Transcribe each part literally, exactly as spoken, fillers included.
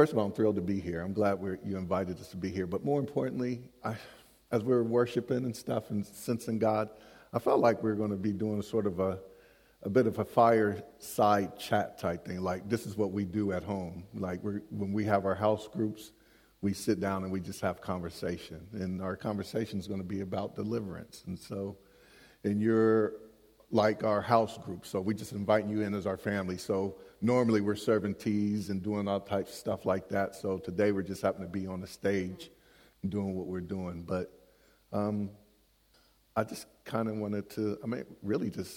first of all, I'm thrilled to be here. I'm glad we're, you invited us to be here. But more importantly, I, as we were worshiping and stuff and sensing God, I felt like we were going to be doing sort of a, a bit of a fireside chat type thing. Like, this is what we do at home. Like, we're, when we have our house groups, we sit down and we just have conversation. And our conversation is going to be about deliverance. And so, and you're like our house group. So we just invite you in as our family. So normally we're serving teas and doing all types of stuff like that. So today we're just happening to be on the stage and doing what we're doing. But um, I just kind of wanted to, I mean, really just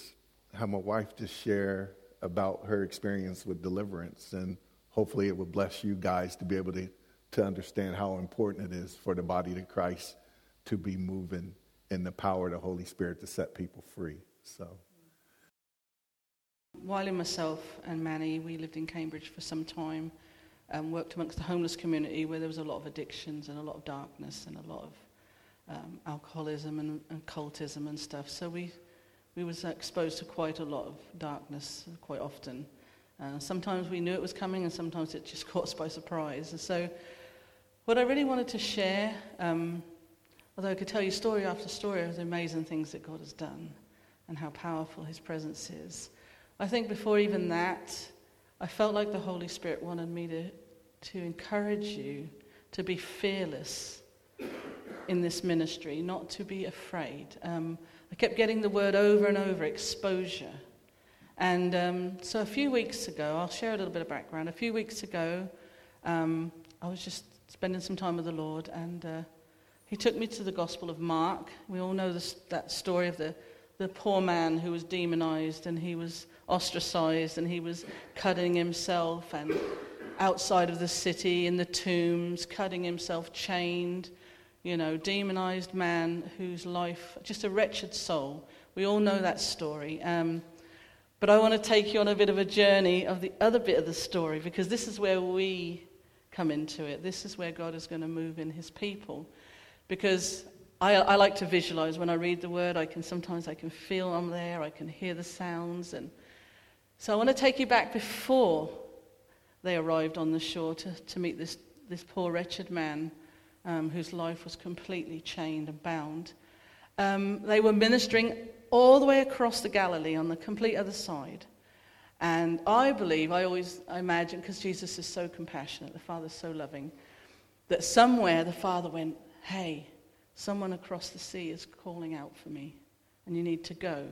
have my wife just share about her experience with deliverance. And hopefully it will bless you guys to be able to, to understand how important it is for the body of Christ to be moving in the power of the Holy Spirit to set people free. So, Wiley, myself, and Manny, we lived in Cambridge for some time and worked amongst the homeless community where there was a lot of addictions and a lot of darkness and a lot of um, alcoholism and, and cultism and stuff. So we we was exposed to quite a lot of darkness quite often. Uh, sometimes we knew it was coming, and sometimes it just caught us by surprise. And so, what I really wanted to share, um, although I could tell you story after story of the amazing things that God has done and how powerful his presence is. I think before even that, I felt like the Holy Spirit wanted me to, to encourage you to be fearless in this ministry, not to be afraid. Um, I kept getting the word over and over, exposure. And um, so a few weeks ago, I'll share a little bit of background. A few weeks ago, um, I was just spending some time with the Lord, and uh, he took me to the Gospel of Mark. We all know this, that story of the the poor man who was demonized, and he was ostracized, and he was cutting himself, and outside of the city in the tombs, cutting himself, chained, you know, demonized man whose life, just a wretched soul. We all know that story. Um, but I want to take you on a bit of a journey of the other bit of the story, because this is where we come into it. This is where God is going to move in his people, because I, I like to visualize when I read the word. I can sometimes I can feel I'm there. I can hear the sounds, and so I want to take you back before they arrived on the shore to, to meet this this poor wretched man um, whose life was completely chained and bound. Um, they were ministering all the way across the Galilee on the complete other side, and I believe I always I imagine because Jesus is so compassionate, the Father's so loving, that somewhere the Father went, "Hey, someone across the sea is calling out for me, and you need to go."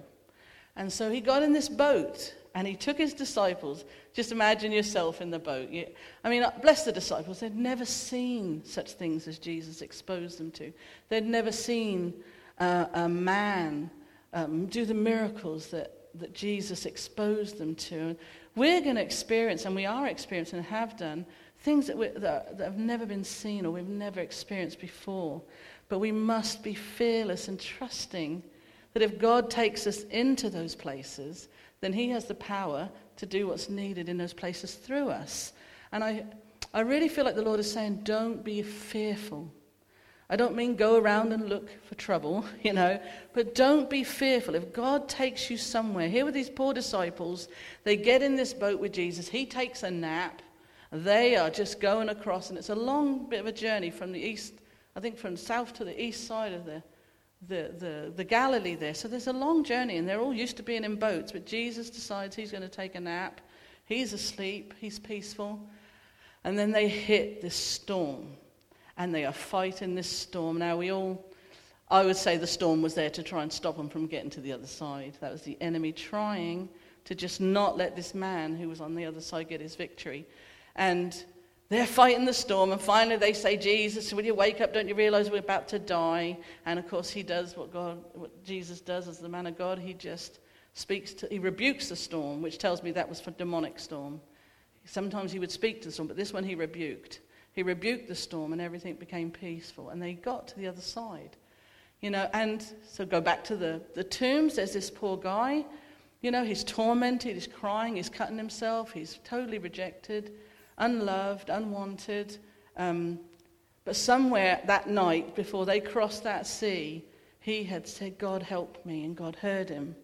And so he got in this boat, and he took his disciples. Just imagine yourself in the boat. You, I mean, bless the disciples. They'd never seen such things as Jesus exposed them to. They'd never seen uh, a man um, do the miracles that, that Jesus exposed them to. And we're going to experience, and we are experiencing and have done, things that, we, that, that have never been seen or we've never experienced before. But we must be fearless and trusting that if God takes us into those places, then he has the power to do what's needed in those places through us. And I I really feel like the Lord is saying, don't be fearful. I don't mean go around and look for trouble, you know, but don't be fearful. If God takes you somewhere, here with these poor disciples, they get in this boat with Jesus. He takes a nap. They are just going across, and it's a long bit of a journey from the east I think from south to the east side of the, the the the Galilee there. So there's a long journey, and they're all used to being in boats, but Jesus decides he's going to take a nap. He's asleep. He's peaceful. And then they hit this storm, and they are fighting this storm. Now, we all, I would say the storm was there to try and stop them from getting to the other side. That was the enemy trying to just not let this man who was on the other side get his victory. And they're fighting the storm, and finally they say, "Jesus, will you wake up? Don't you realize we're about to die?" And of course he does what God, what Jesus does as the man of God. He just speaks to, he rebukes the storm, which tells me that was for demonic storm. Sometimes he would speak to the storm, but this one he rebuked. He rebuked the storm, and everything became peaceful, and they got to the other side. You know, and so go back to the, the tombs. There's this poor guy, you know, he's tormented, he's crying, he's cutting himself, he's totally rejected, unloved, unwanted, um, but somewhere that night before they crossed that sea, he had said, "God help me," and God heard him.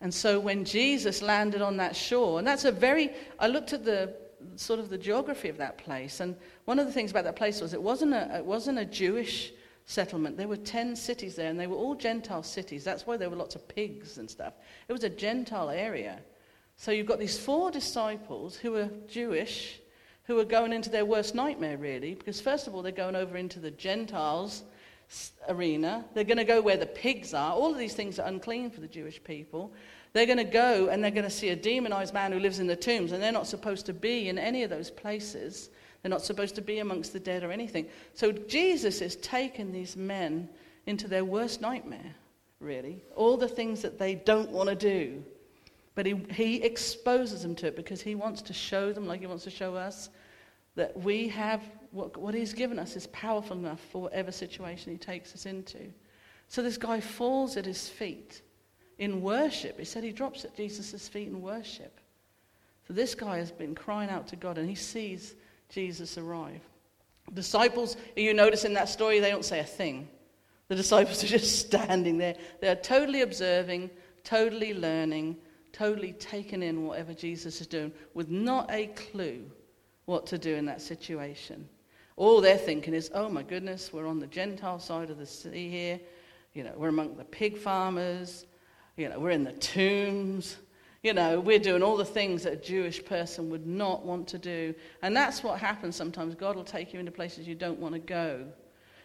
And so when Jesus landed on that shore, and that's a very, I looked at the, sort of the geography of that place. And one of the things about that place was it wasn't a, it wasn't a Jewish settlement. There were ten cities there, and they were all Gentile cities. That's why there were lots of pigs and stuff. It was a Gentile area. So you've got these four disciples who are Jewish, who are going into their worst nightmare, really, because first of all, they're going over into the Gentiles arena. They're going to go where the pigs are. All of these things are unclean for the Jewish people. They're going to go and they're going to see a demonized man who lives in the tombs, and they're not supposed to be in any of those places. They're not supposed to be amongst the dead or anything. So Jesus has taken these men into their worst nightmare, really. All the things that they don't want to do. But he, he exposes them to it because he wants to show them, like he wants to show us, that we have, what, what he's given us is powerful enough for whatever situation he takes us into. So this guy falls at his feet in worship. He said he drops at Jesus' feet in worship. So this guy has been crying out to God, and he sees Jesus arrive. Disciples, you notice in that story, they don't say a thing. The disciples are just standing there. They're totally observing, totally learning, totally taken in whatever Jesus is doing, with not a clue what to do in that situation. All they're thinking is, oh my goodness, we're on the Gentile side of the sea here. You know, we're among the pig farmers. You know, we're in the tombs. You know, we're doing all the things that a Jewish person would not want to do. And that's what happens sometimes. God will take you into places you don't want to go.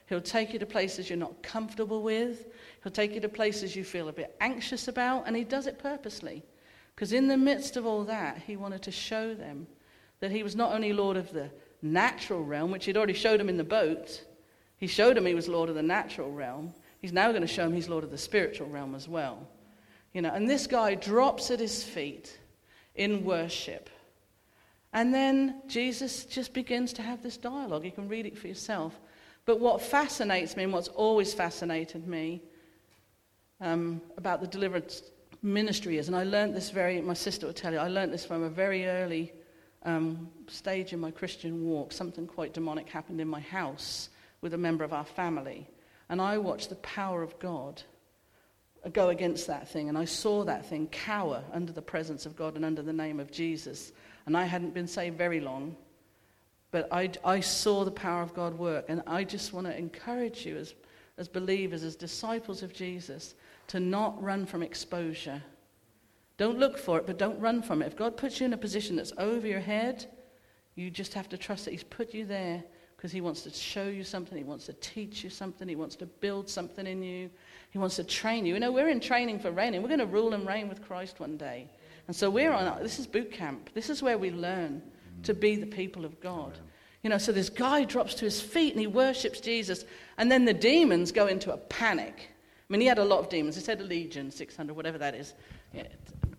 He'll take you to places you're not comfortable with. He'll take you to places you feel a bit anxious about. And he does it purposely. Because in the midst of all that, he wanted to show them that he was not only Lord of the natural realm, which he'd already showed him in the boat. He showed him he was Lord of the natural realm. He's now going to show him he's Lord of the spiritual realm as well. You know, and this guy drops at his feet in worship. And then Jesus just begins to have this dialogue. You can read it for yourself. But what fascinates me, and what's always fascinated me um, about the deliverance ministry is, and I learned this very, my sister will tell you, I learned this from a very early um, stage in my Christian walk. Something quite demonic happened in my house with a member of our family, and I watched the power of God go against that thing, and I saw that thing cower under the presence of God and under the name of Jesus. And I hadn't been saved very long, but I, I saw the power of God work. And I just want to encourage you as as believers, as disciples of Jesus, to not run from exposure. Don't look for it, but don't run from it. If God puts you in a position that's over your head, you just have to trust that he's put you there because he wants to show you something, he wants to teach you something, he wants to build something in you, he wants to train you. You know, we're in training for reigning. We're going to rule and reign with Christ one day. And so we're on, this is boot camp. This is where we learn to be the people of God. Amen. You know, so this guy drops to his feet and he worships Jesus, and then the demons go into a panic. I mean, he had a lot of demons. He said a legion, six hundred, whatever that is. Yeah.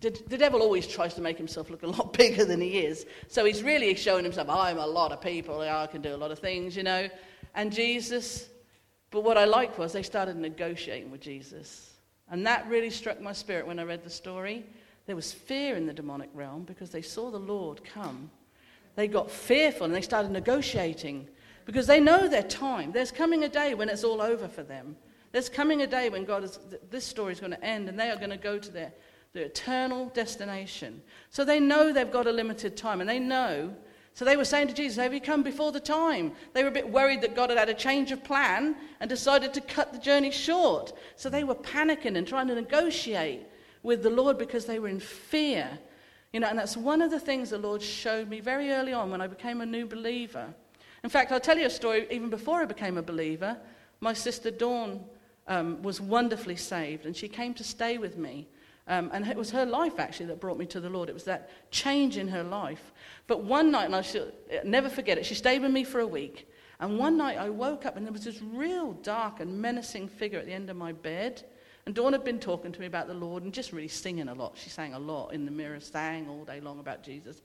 The, the devil always tries to make himself look a lot bigger than he is. So he's really showing himself, I'm a lot of people, I can do a lot of things, you know. And Jesus, but what I liked was they started negotiating with Jesus. And that really struck my spirit when I read the story. There was fear in the demonic realm because they saw the Lord come. They got fearful and they started negotiating because they know their time. There's coming a day when it's all over for them. There's coming a day when God is, this story is going to end, and they are going to go to their, their eternal destination. So they know they've got a limited time, and they know. So they were saying to Jesus, have you come before the time? They were a bit worried that God had had a change of plan and decided to cut the journey short. So they were panicking and trying to negotiate with the Lord because they were in fear. You know, and that's one of the things the Lord showed me very early on when I became a new believer. In fact, I'll tell you a story even before I became a believer. My sister Dawn um, was wonderfully saved, and she came to stay with me. Um, and it was her life, actually, that brought me to the Lord. It was that change in her life. But one night, and I shall never forget it, she stayed with me for a week. And one night I woke up, and there was this real dark and menacing figure at the end of my bed. And Dawn had been talking to me about the Lord and just really singing a lot. She sang a lot in the mirror, sang all day long about Jesus.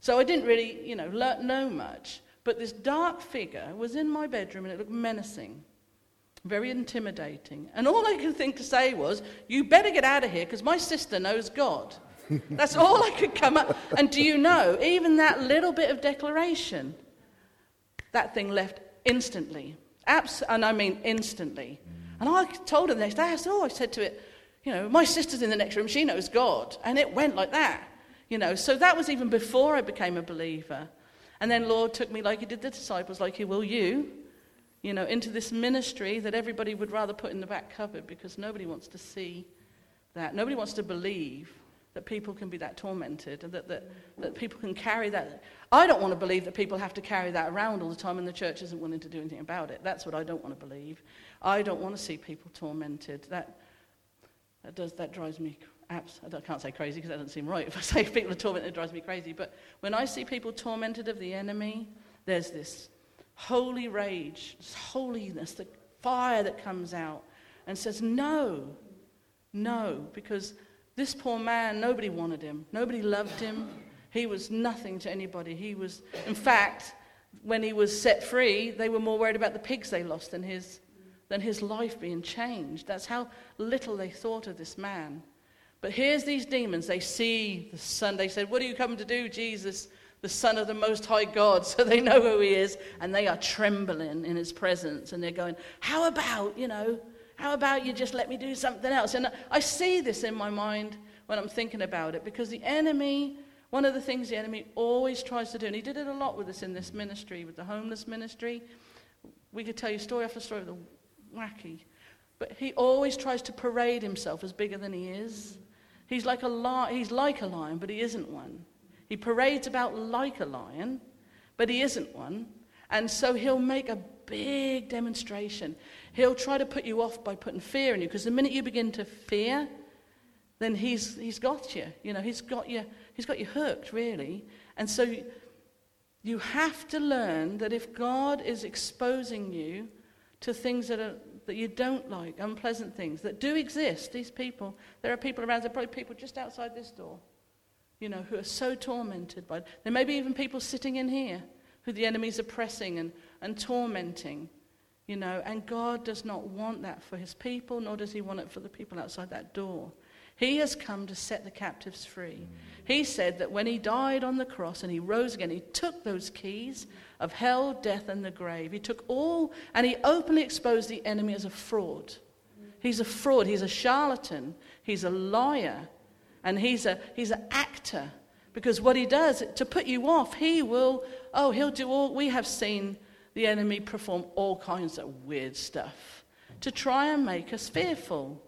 So I didn't really, you know, know much. But this dark figure was in my bedroom, and it looked menacing, very intimidating. And all I could think to say was, you better get out of here because my sister knows God. That's all I could come up. And do you know, even that little bit of declaration, that thing left instantly. Abs- and I mean instantly. And I told her the next day, I said, oh, I said to it, you know, my sister's in the next room, she knows God. And it went like that. You know, so that was even before I became a believer. And then Lord took me like he did the disciples, like he will you, you know, into this ministry that everybody would rather put in the back cupboard because nobody wants to see that. Nobody wants to believe that people can be that tormented and that, that, that people can carry that. I don't want to believe that people have to carry that around all the time and the church isn't willing to do anything about it. That's what I don't want to believe. I don't want to see people tormented. That that does that drives me abs- I can't say crazy because that doesn't seem right. If I say people are tormented, it drives me crazy. But when I see people tormented of the enemy, there's this holy rage, this holiness, the fire that comes out and says, no, no, because this poor man, nobody wanted him. Nobody loved him. He was nothing to anybody. He was, in fact, when he was set free, they were more worried about the pigs they lost than his, than his life being changed. That's how little they thought of this man. But here's these demons. They see the Son. They said, what are you coming to do, Jesus, the Son of the Most High God? So they know who he is, and they are trembling in his presence, and they're going, how about, you know, how about you just let me do something else? And I see this in my mind when I'm thinking about it, because the enemy, one of the things the enemy always tries to do, and he did it a lot with us in this ministry, with the homeless ministry. We could tell you story after story of the wacky. But he always tries to parade himself as bigger than he is. He's like a li- He's like a lion, but he isn't one. He parades about like a lion, but he isn't one. And so he'll make a big demonstration. He'll try to put you off by putting fear in you, because the minute you begin to fear, then he's he's got you. You know, he's got you. He's got you hooked, really. And so you have to learn that if God is exposing you to things that are that you don't like, unpleasant things that do exist, these people, there are people around. There are probably people just outside this door, you know, who are so tormented by it. There may be even people sitting in here who the enemy's oppressing and, and tormenting, you know, and God does not want that for his people, nor does he want it for the people outside that door. He has come to set the captives free. He said that when he died on the cross and he rose again, he took those keys of hell, death, and the grave. He took all, and he openly exposed the enemy as a fraud. He's a fraud. He's a charlatan. He's a liar. And he's a he's an actor. Because what he does, to put you off, he will, oh, he'll do all, we have seen the enemy perform all kinds of weird stuff to try and make us fearful.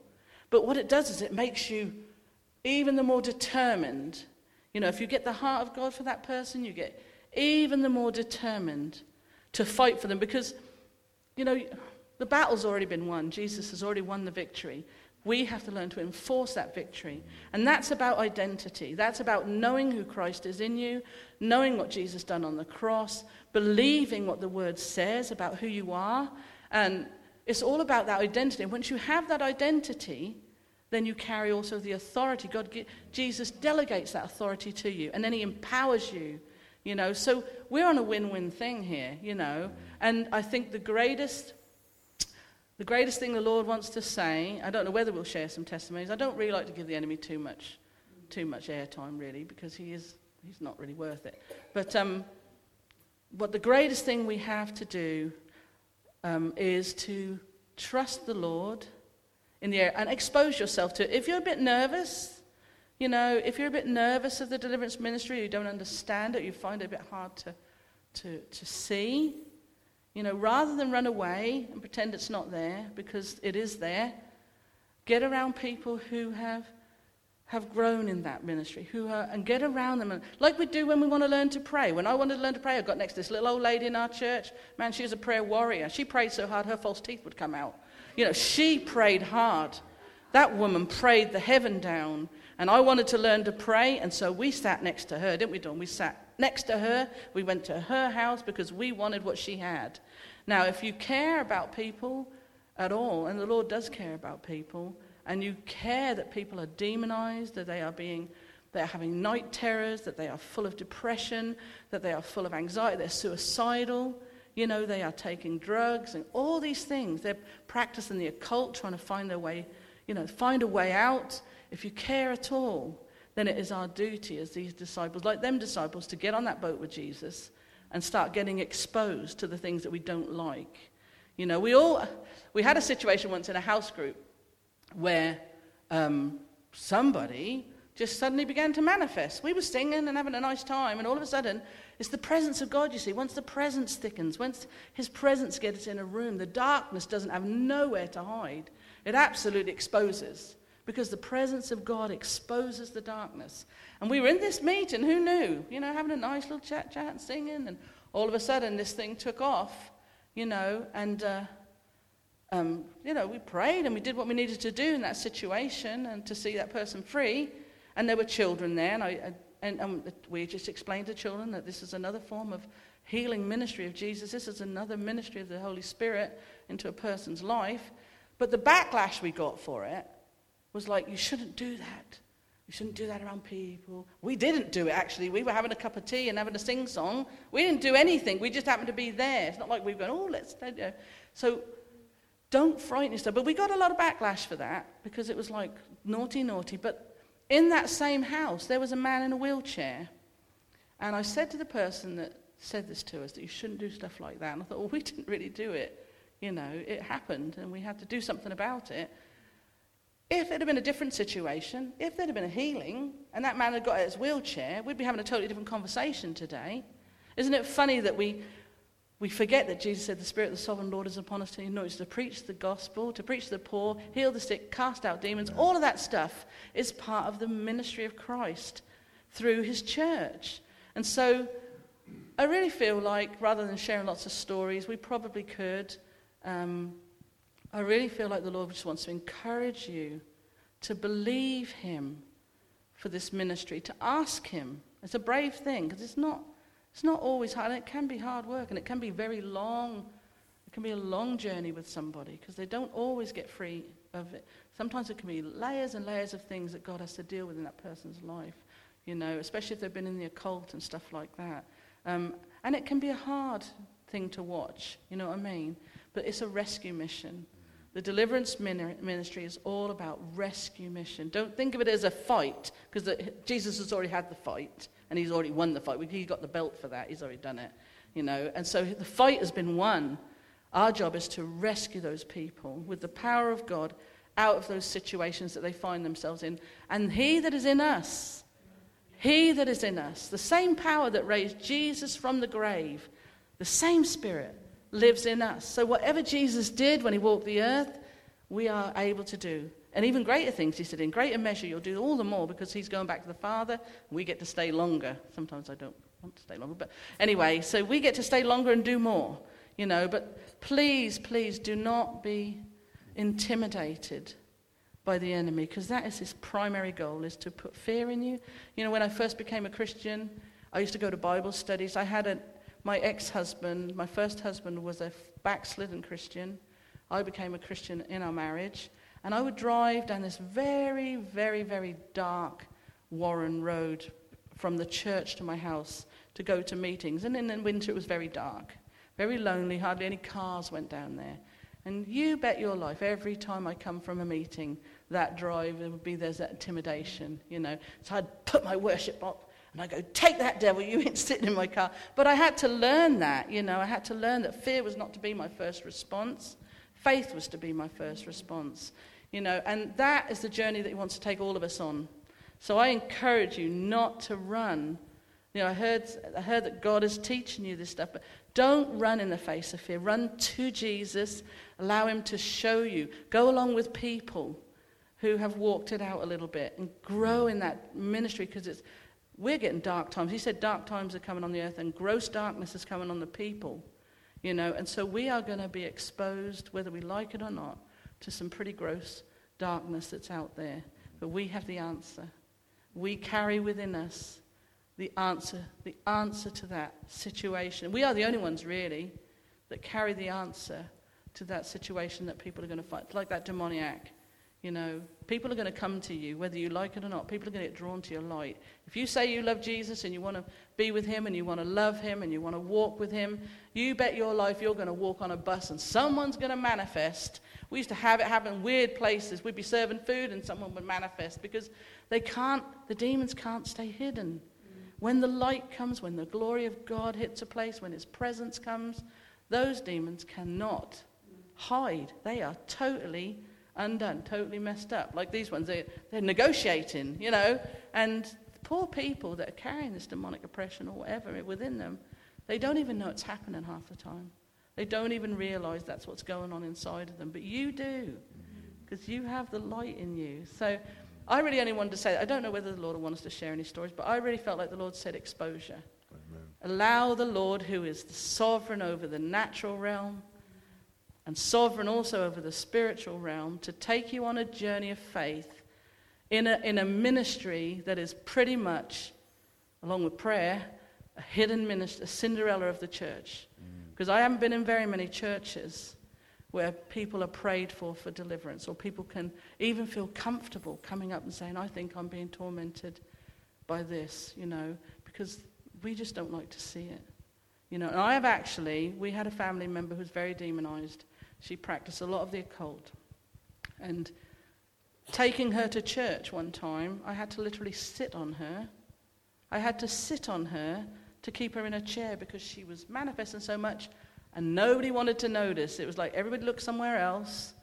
But what it does is it makes you even the more determined. You know, if you get the heart of God for that person, you get even the more determined to fight for them. Because, you know, the battle's already been won. Jesus has already won the victory. We have to learn to enforce that victory. And that's about identity. That's about knowing who Christ is in you, knowing what Jesus done on the cross, believing what the word says about who you are. And it's all about that identity. And once you have that identity, then you carry also the authority. God, Jesus delegates that authority to you, and then he empowers you, you know. So we're on a win-win thing here, you know. And I think the greatest... The greatest thing the Lord wants to say, I don't know whether we'll share some testimonies. I don't really like to give the enemy too much too much airtime, really, because he is he's not really worth it. But um, what the greatest thing we have to do um, is to trust the Lord in the air and expose yourself to it. If you're a bit nervous, you know, if you're a bit nervous of the deliverance ministry, you don't understand it, you find it a bit hard to to, to see, you know, rather than run away and pretend it's not there, because it is there, get around people who have have grown in that ministry, who are, and get around them. And, like we do when we want to learn to pray. When I wanted to learn to pray, I got next to this little old lady in our church. Man, she was a prayer warrior. She prayed so hard her false teeth would come out. You know, she prayed hard. That woman prayed the heaven down. And I wanted to learn to pray, and so we sat next to her, didn't we, Dawn? We sat next to her, we went to her house because we wanted what she had. Now, if you care about people at all, and the Lord does care about people, and you care that people are demonized, that they are being, they're having night terrors, that they are full of depression, that they are full of anxiety, they're suicidal, you know, they are taking drugs and all these things. They're practicing the occult, trying to find their way, you know, find a way out. If you care at all, then it is our duty as these disciples, like them disciples, to get on that boat with Jesus and start getting exposed to the things that we don't like. You know, we all, we had a situation once in a house group where um, somebody just suddenly began to manifest. We were singing and having a nice time, and all of a sudden, it's the presence of God, you see. Once the presence thickens, once his presence gets in a room, the darkness doesn't have nowhere to hide. It absolutely exposes, because the presence of God exposes the darkness. And we were in this meeting, who knew? You know, having a nice little chat-chat and singing, and all of a sudden, this thing took off, you know, and, uh, um, you know, we prayed and we did what we needed to do in that situation and to see that person free. And there were children there, and, I, and, and we just explained to children that this is another form of healing ministry of Jesus. This is another ministry of the Holy Spirit into a person's life. But the backlash we got for it was like, you shouldn't do that. You shouldn't do that around people. We didn't do it, actually. We were having a cup of tea and having a sing-song. We didn't do anything. We just happened to be there. It's not like we've gone, oh, let's... You know. So don't frighten yourself. But we got a lot of backlash for that because it was like naughty, naughty. But in that same house, there was a man in a wheelchair. And I said to the person that said this to us that you shouldn't do stuff like that. And I thought, well, we didn't really do it. You know, it happened and we had to do something about it. If it had been a different situation, if there had been a healing, and that man had got out of his wheelchair, we'd be having a totally different conversation today. Isn't it funny that we we forget that Jesus said, the Spirit of the Sovereign Lord is upon us to anoint to preach the gospel, to preach to the poor, heal the sick, cast out demons. All of that stuff is part of the ministry of Christ through his church. And so I really feel like, rather than sharing lots of stories, we probably could... Um, I really feel like the Lord just wants to encourage you to believe him for this ministry, to ask him. It's a brave thing because it's not, it's not always hard. And it can be hard work and it can be very long. It can be a long journey with somebody because they don't always get free of it. Sometimes it can be layers and layers of things that God has to deal with in that person's life, you know, especially if they've been in the occult and stuff like that. Um, and it can be a hard thing to watch, you know what I mean? But it's a rescue mission. The deliverance ministry is all about rescue mission. Don't think of it as a fight, because Jesus has already had the fight, and he's already won the fight. He got the belt for that. He's already done it, you know. And so the fight has been won. Our job is to rescue those people with the power of God out of those situations that they find themselves in. And he that is in us, he that is in us, the same power that raised Jesus from the grave, the same Spirit, lives in us. So whatever Jesus did when he walked the earth, we are able to do. And even greater things, he said, in greater measure you'll do all the more, because he's going back to the Father, and we get to stay longer. Sometimes I don't want to stay longer, but anyway, so we get to stay longer and do more, you know. But please, please do not be intimidated by the enemy, because that is his primary goal, is to put fear in you. You know, when I first became a Christian, I used to go to Bible studies. I had a My ex-husband, my first husband, was a backslidden Christian. I became a Christian in our marriage. And I would drive down this very, very, very dark Warren Road from the church to my house to go to meetings. And in the winter, it was very dark, very lonely. Hardly any cars went down there. And you bet your life, every time I come from a meeting, that drive, there would be there's that intimidation, you know. So I'd put my worship up. And I go, take that, devil, you ain't sitting in my car. But I had to learn that, you know. I had to learn that fear was not to be my first response. Faith was to be my first response, you know. And that is the journey that he wants to take all of us on. So I encourage you not to run. You know, I heard, I heard that God is teaching you this stuff, but don't run in the face of fear. Run to Jesus. Allow him to show you. Go along with people who have walked it out a little bit and grow in that ministry, because it's... We're getting dark times. He said dark times are coming on the earth and gross darkness is coming on the people, you know. And so we are going to be exposed, whether we like it or not, to some pretty gross darkness that's out there. But we have the answer. We carry within us the answer, the answer to that situation. We are the only ones, really, that carry the answer to that situation that people are going to fight. It's like that demoniac. You know, people are going to come to you, whether you like it or not. People are going to get drawn to your light. If you say you love Jesus and you want to be with him and you want to love him and you want to walk with him, you bet your life you're going to walk on a bus and someone's going to manifest. We used to have it happen in weird places. We'd be serving food and someone would manifest, because they can't, the demons can't stay hidden. Mm. When the light comes, when the glory of God hits a place, when his presence comes, those demons cannot hide. They are totally undone, totally messed up. Like these ones, they, they're negotiating, you know. And the poor people that are carrying this demonic oppression or whatever within them, they don't even know it's happening half the time. They don't even realize that's what's going on inside of them. But you do, because you have the light in you. So I really only wanted to say that. I don't know whether the Lord wants us to share any stories, but I really felt like the Lord said exposure. Amen. Allow the Lord, who is the sovereign over the natural realm and sovereign also over the spiritual realm, to take you on a journey of faith in a, in a ministry that is pretty much, along with prayer, a hidden minister, a Cinderella of the church. Because I haven't been in very many churches where people are prayed for for deliverance, or people can even feel comfortable coming up and saying, I think I'm being tormented by this, you know, because we just don't like to see it. You know, and I have actually, we had a family member who was very demonized. She practiced a lot of the occult. And taking her to church one time, I had to literally sit on her. I had to sit on her to keep her in a chair because she was manifesting so much and nobody wanted to notice. It was like everybody looked somewhere else.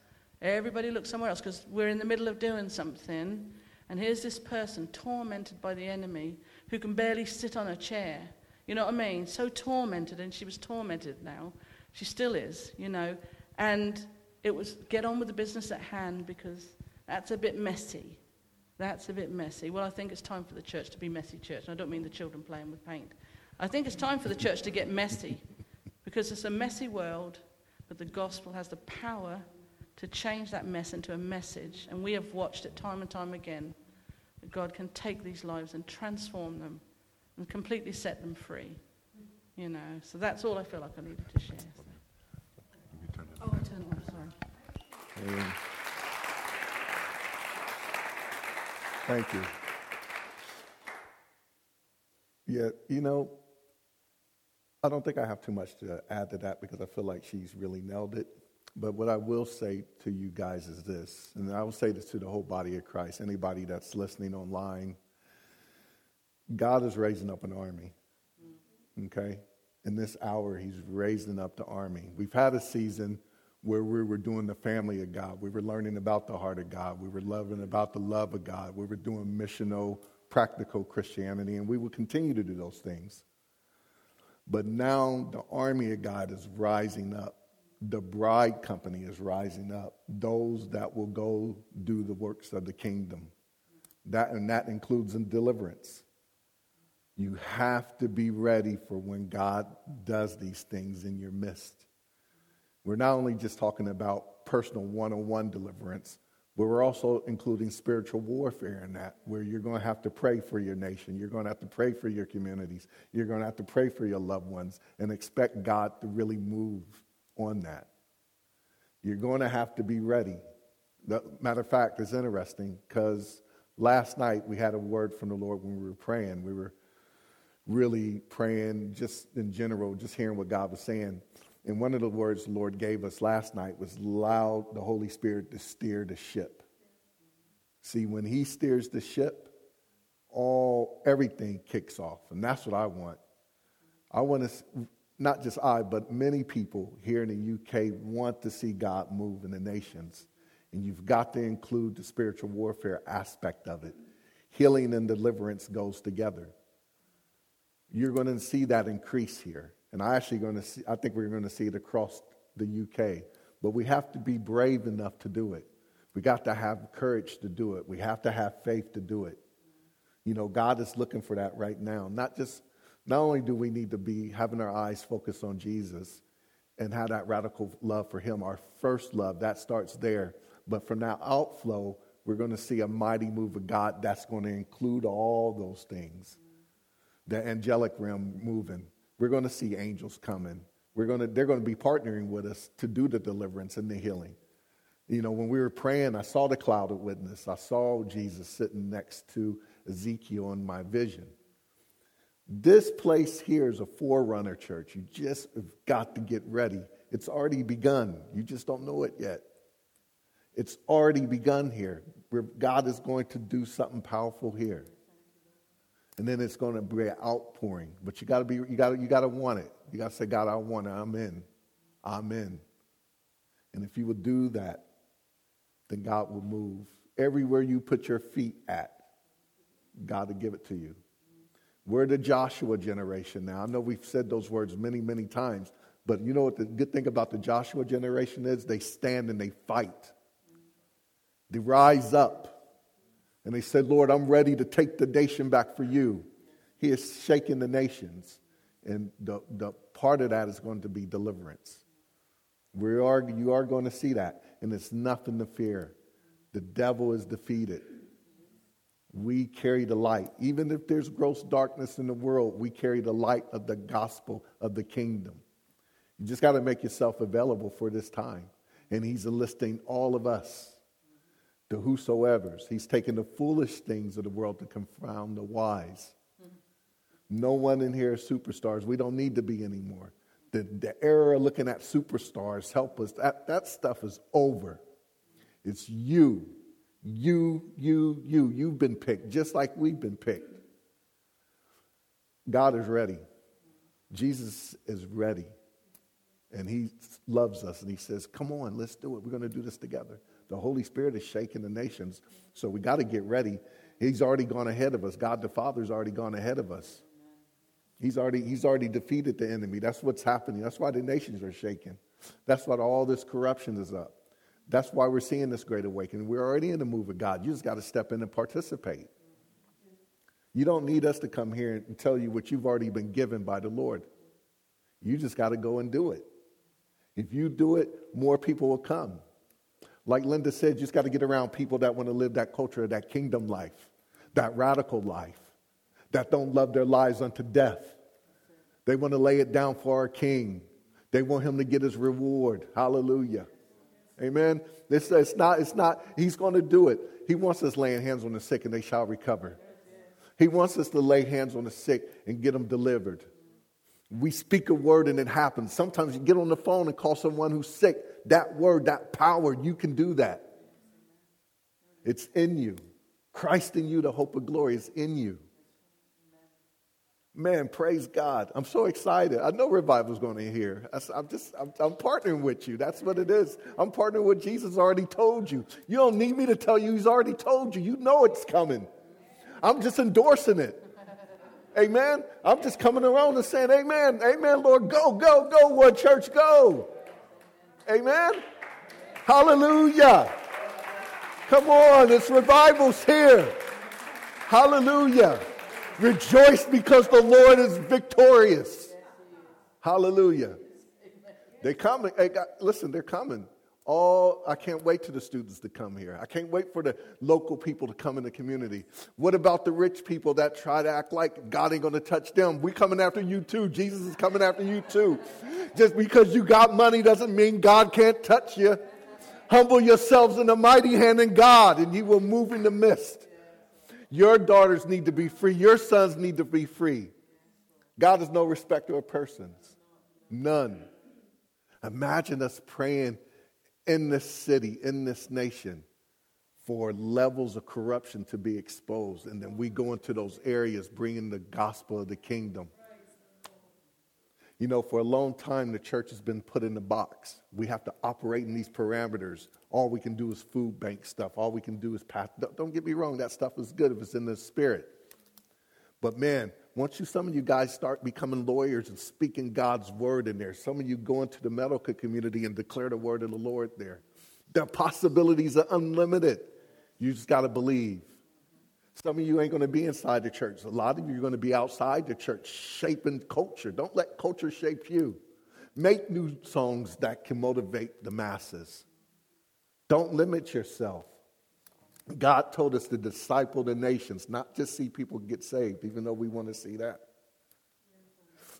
Everybody looked somewhere else because we're in the middle of doing something. And here's this person tormented by the enemy who can barely sit on a chair. You know what I mean? So tormented, and she was tormented now. She still is, you know. And it was get on with the business at hand because that's a bit messy. That's a bit messy. Well, I think it's time for the church to be messy church. And I don't mean the children playing with paint. I think it's time for the church to get messy, because it's a messy world, but the gospel has the power to change that mess into a message. And we have watched it time and time again, that God can take these lives and transform them and completely set them free. You know, so that's all I feel like I needed to share. So. Oh, I turn it on, sorry. Um, thank you. Yeah, you know, I don't think I have too much to add to that because I feel like she's really nailed it. But what I will say to you guys is this, and I will say this to the whole body of Christ, anybody that's listening online, God is raising up an army, okay? In this hour, he's raising up the army. We've had a season where we were doing the family of God. We were learning about the heart of God. We were learning about the love of God. We were doing missional, practical Christianity, and we will continue to do those things. But now the army of God is rising up. The bride company is rising up. Those that will go do the works of the kingdom. That and that includes in deliverance. You have to be ready for when God does these things in your midst. We're not only just talking about personal one-on-one deliverance, but we're also including spiritual warfare in that, where you're going to have to pray for your nation. You're going to have to pray for your communities. You're going to have to pray for your loved ones and expect God to really move on that. You're going to have to be ready. Matter of fact, it's interesting because last night we had a word from the Lord when we were praying. We were really praying just in general, just hearing what God was saying. And one of the words the Lord gave us last night was allow the Holy Spirit to steer the ship. See, when he steers the ship, all everything kicks off. And that's what I want. I want to, not just I, but many people here in the U K want to see God move in the nations. And you've got to include the spiritual warfare aspect of it. Healing and deliverance goes together. You're going to see that increase here. And I actually going to see, I think we're going to see it across the U K. But we have to be brave enough to do it. We got to have courage to do it. We have to have faith to do it. You know, God is looking for that right now. Not just, not only do we need to be having our eyes focused on Jesus and have that radical love for him, our first love, that starts there. But from that outflow, we're going to see a mighty move of God that's going to include all those things. The angelic realm moving. We're going to see angels coming. We're going to, they're going to be partnering with us to do the deliverance and the healing. You know, when we were praying, I saw the cloud of witness. I saw Jesus sitting next to Ezekiel in my vision. This place here is a forerunner church. You just have got to get ready. It's already begun. You just don't know it yet. It's already begun here. Where God is going to do something powerful here. And then it's going to be an outpouring. But you got to be, you got to, you got to want it. You got to say, God, I want it. I'm in. I'm in. And if you will do that, then God will move. Everywhere you put your feet at, God will give it to you. We're the Joshua generation now. I know we've said those words many, many times, but you know what the good thing about the Joshua generation is? They stand and they fight. They rise up. And they said, Lord, I'm ready to take the nation back for you. He is shaking the nations. And the, the part of that is going to be deliverance. We are, you are going to see that. And it's nothing to fear. The devil is defeated. We carry the light. Even if there's gross darkness in the world, we carry the light of the gospel of the kingdom. You just got to make yourself available for this time. And he's enlisting all of us, the whosoever's. He's taking the foolish things of the world to confound the wise. No one in here is superstars. We don't need to be anymore. The, the era of looking at superstars, help us. That, that stuff is over. It's you. You, you, you, you've been picked, just like we've been picked. God is ready. Jesus is ready. And he loves us, and he says, come on, let's do it. We're going to do this together. The Holy Spirit is shaking the nations, so we got to get ready. He's already gone ahead of us. God the Father's already gone ahead of us. He's already, he's already defeated the enemy. That's what's happening. That's why the nations are shaking. That's why all this corruption is up. That's why we're seeing this great awakening. We're already in the move of God. You just got to step in and participate. You don't need us to come here and tell you what you've already been given by the Lord. You just got to go and do it. If you do it, more people will come. Like Lynda said, you just got to get around people that want to live that culture, that kingdom life, that radical life, that don't love their lives unto death. They want to lay it down for our King. They want him to get his reward. Hallelujah. Amen. It's, it's not, it's not, he's going to do it. He wants us laying hands on the sick and they shall recover. He wants us to lay hands on the sick and get them delivered. We speak a word and it happens. Sometimes you get on the phone and call someone who's sick. That word, that power, you can do that. It's in you. Christ in you, the hope of glory is in you. Man, praise God. I'm so excited. I know revival's going to hear. I'm just, I'm, I'm partnering with you. That's what it is. I'm partnering with Jesus already told you. You don't need me to tell you. He's already told you. You know it's coming. I'm just endorsing it. Amen. I'm just coming around and saying, amen, amen, Lord, go, go, go, one church, go. Amen. Hallelujah. Come on, this revival's here. Hallelujah. Rejoice because the Lord is victorious. Hallelujah. They're coming. Hey, God, listen, they're coming. Oh, I can't wait for the students to come here. I can't wait for the local people to come in the community. What about the rich people that try to act like God ain't going to touch them? We're coming after you too. Jesus is coming after you too. Just because you got money doesn't mean God can't touch you. Humble yourselves in the mighty hand of God and you will move in the midst. Your daughters need to be free. Your sons need to be free. God is no respecter of persons. None. Imagine us praying in this city, in this nation, for levels of corruption to be exposed. And then we go into those areas bringing the gospel of the kingdom. You know, for a long time, the church has been put in a box. We have to operate in these parameters. All we can do is food bank stuff. All we can do is pass. Don't get me wrong. That stuff is good if it's in the spirit. But man, once you, some of you guys start becoming lawyers and speaking God's word in there, some of you go into the medical community and declare the word of the Lord there. The possibilities are unlimited. You just got to believe. Some of you ain't going to be inside the church. A lot of you are going to be outside the church, shaping culture. Don't let culture shape you. Make new songs that can motivate the masses. Don't limit yourself. God told us to disciple the nations, not just see people get saved, even though we want to see that.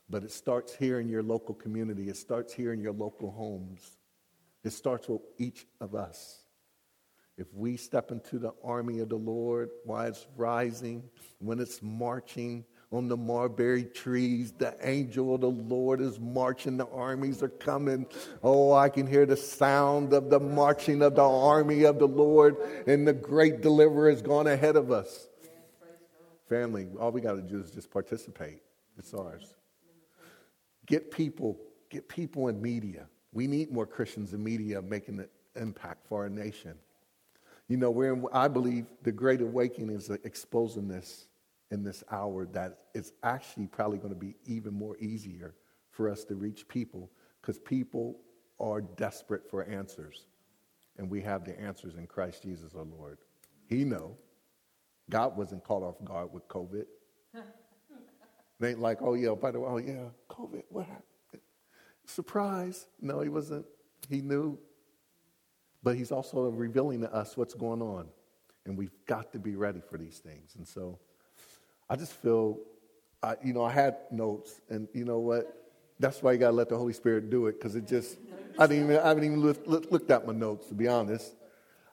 But it starts here in your local community. It starts here in your local homes. It starts with each of us. If we step into the army of the Lord, while it's rising, when it's marching on the mulberry trees, the angel of the Lord is marching. The armies are coming. Oh, I can hear the sound of the marching of the army of the Lord, and the great deliverer has gone ahead of us. Family, all we got to do is just participate. It's ours. Get people, get people in media. We need more Christians in media making an impact for our nation. You know, we're in, I believe the Great Awakening is exposing this in this hour that it's actually probably going to be even more easier for us to reach people because people are desperate for answers. And we have the answers in Christ Jesus our Lord. He know. God wasn't caught off guard with COVID. It ain't like, oh, yeah, by the way, oh, yeah, COVID, what happened? Surprise. No, he wasn't. He knew. But he's also revealing to us what's going on. And we've got to be ready for these things. And so I just feel, I, you know, I had notes. And you know what? That's why you got to let the Holy Spirit do it. Because it just, I didn't even, I haven't even look, look, looked at my notes, to be honest.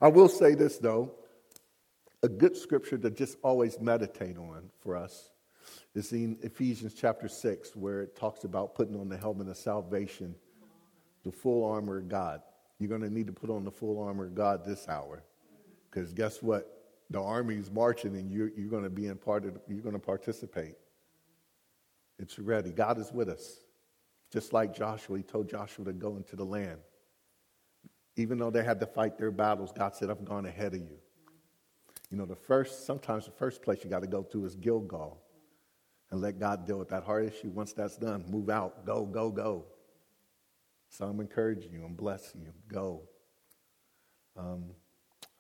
I will say this, though. A good scripture to just always meditate on for us is in Ephesians chapter six, where it talks about putting on the helmet of salvation, the full armor of God. You're going to need to put on the full armor of God this hour, because guess what? The army's marching, and you're you're going to be in part of. You're going to participate. It's ready. God is with us, just like Joshua. He told Joshua to go into the land, even though they had to fight their battles. God said, "I've gone ahead of you." You know, the first sometimes the first place you got to go to is Gilgal, and let God deal with that heart issue. Once that's done, move out. Go, go, go. So I'm encouraging you and blessing you. Go. Um,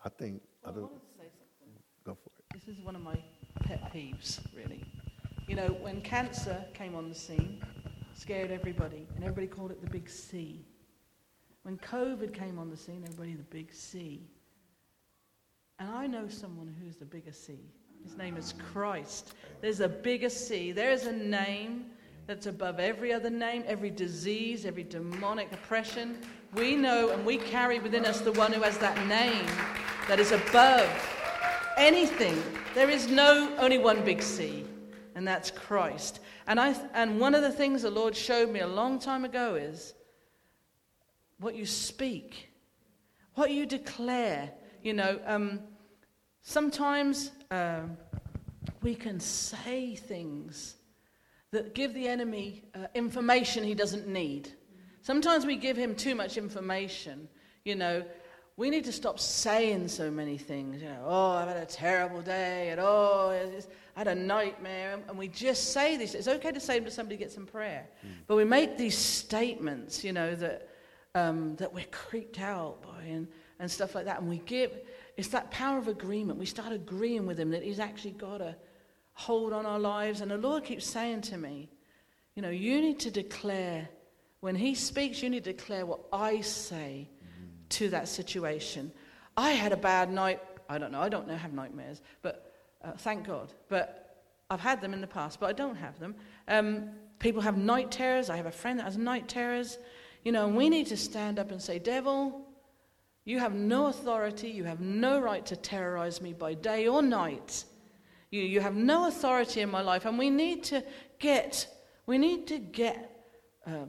I think. Well, I, I want to say something. Go for it. This is one of my pet peeves, really. You know, when cancer came on the scene, scared everybody, and everybody called it the big C. When COVID came on the scene, everybody the big C. And I know someone who's the bigger C. His name is Christ. There's a bigger C. There is a name that's above every other name, every disease, every demonic oppression. We know and we carry within us the one who has that name that is above anything. There is no only one big C, and that's Christ. And I and one of the things the Lord showed me a long time ago is what you speak, what you declare. You know, um, sometimes uh, we can say things that give the enemy uh, information he doesn't need. Sometimes we give him too much information. You know, we need to stop saying so many things. You know, oh, I've had a terrible day, and oh, I had a nightmare. And we just say this. It's okay to say them to somebody who gets some prayer. Mm. But we make these statements, you know, that um, that we're creeped out by and, and stuff like that. And we give, it's that power of agreement. We start agreeing with him that he's actually got a hold on our lives. And the Lord keeps saying to me, you know, you need to declare, when he speaks, you need to declare what I say mm-hmm. to that situation. I had a bad night. I don't know. I don't know. I have nightmares, but uh, thank God. But I've had them in the past, but I don't have them. Um, people have night terrors. I have a friend that has night terrors. You know, and we need to stand up and say, devil, you have no authority. You have no right to terrorize me by day or night. You, you have no authority in my life, and we need to get, we need to get uh,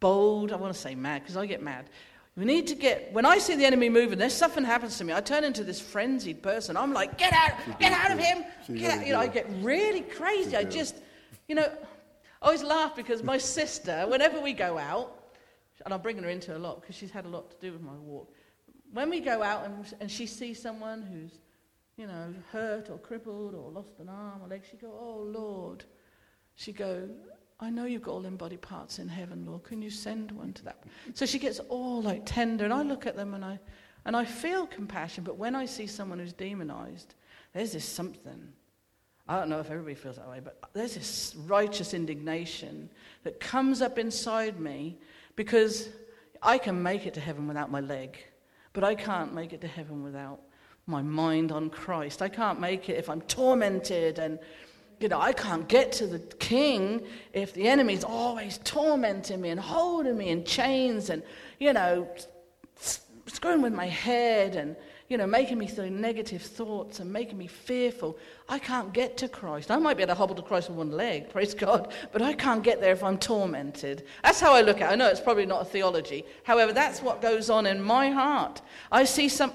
bold. I want to say mad, because I get mad. We need to get, when I see the enemy moving, there's something happens to me. I turn into this frenzied person. I'm like, get out, she get out of him. Get out. You know, I get really crazy. I just, you know, I always laugh because my sister, whenever we go out, and I'm bringing her into a lot because she's had a lot to do with my walk. When we go out and, and she sees someone who's, you know, hurt or crippled or lost an arm or leg, she go, oh, Lord. She go, I know you've got all them body parts in heaven, Lord. Can you send one to that? So she gets all, like, tender, and I look at them, and I and I feel compassion, but when I see someone who's demonized, there's this something. I don't know if everybody feels that way, but there's this righteous indignation that comes up inside me because I can make it to heaven without my leg, but I can't make it to heaven without my mind on Christ. I can't make it if I'm tormented, and, you know, I can't get to the king if the enemy's always tormenting me and holding me in chains and, you know, screwing with my head and, you know, making me think negative thoughts and making me fearful. I can't get to Christ. I might be able to hobble to Christ with one leg, praise God, but I can't get there if I'm tormented. That's how I look at it. I know it's probably not a theology. However, that's what goes on in my heart. I see some...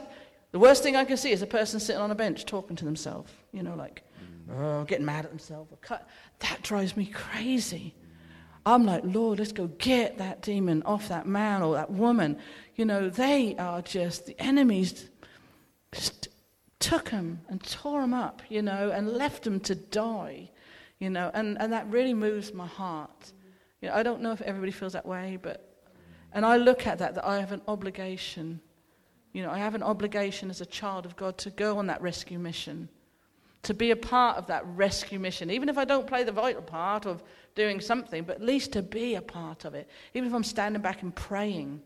The worst thing I can see is a person sitting on a bench talking to themselves, you know, like, oh, getting mad at themselves. Or cut. That drives me crazy. I'm like, Lord, let's go get that demon off that man or that woman. You know, they are just the enemies. st- took them and tore them up, you know, and left them to die, you know, and, and that really moves my heart. You know, I don't know if everybody feels that way, but, and I look at that, that I have an obligation, you know, I have an obligation as a child of God to go on that rescue mission, to be a part of that rescue mission, even if I don't play the vital part of doing something, but at least to be a part of it, even if I'm standing back and praying,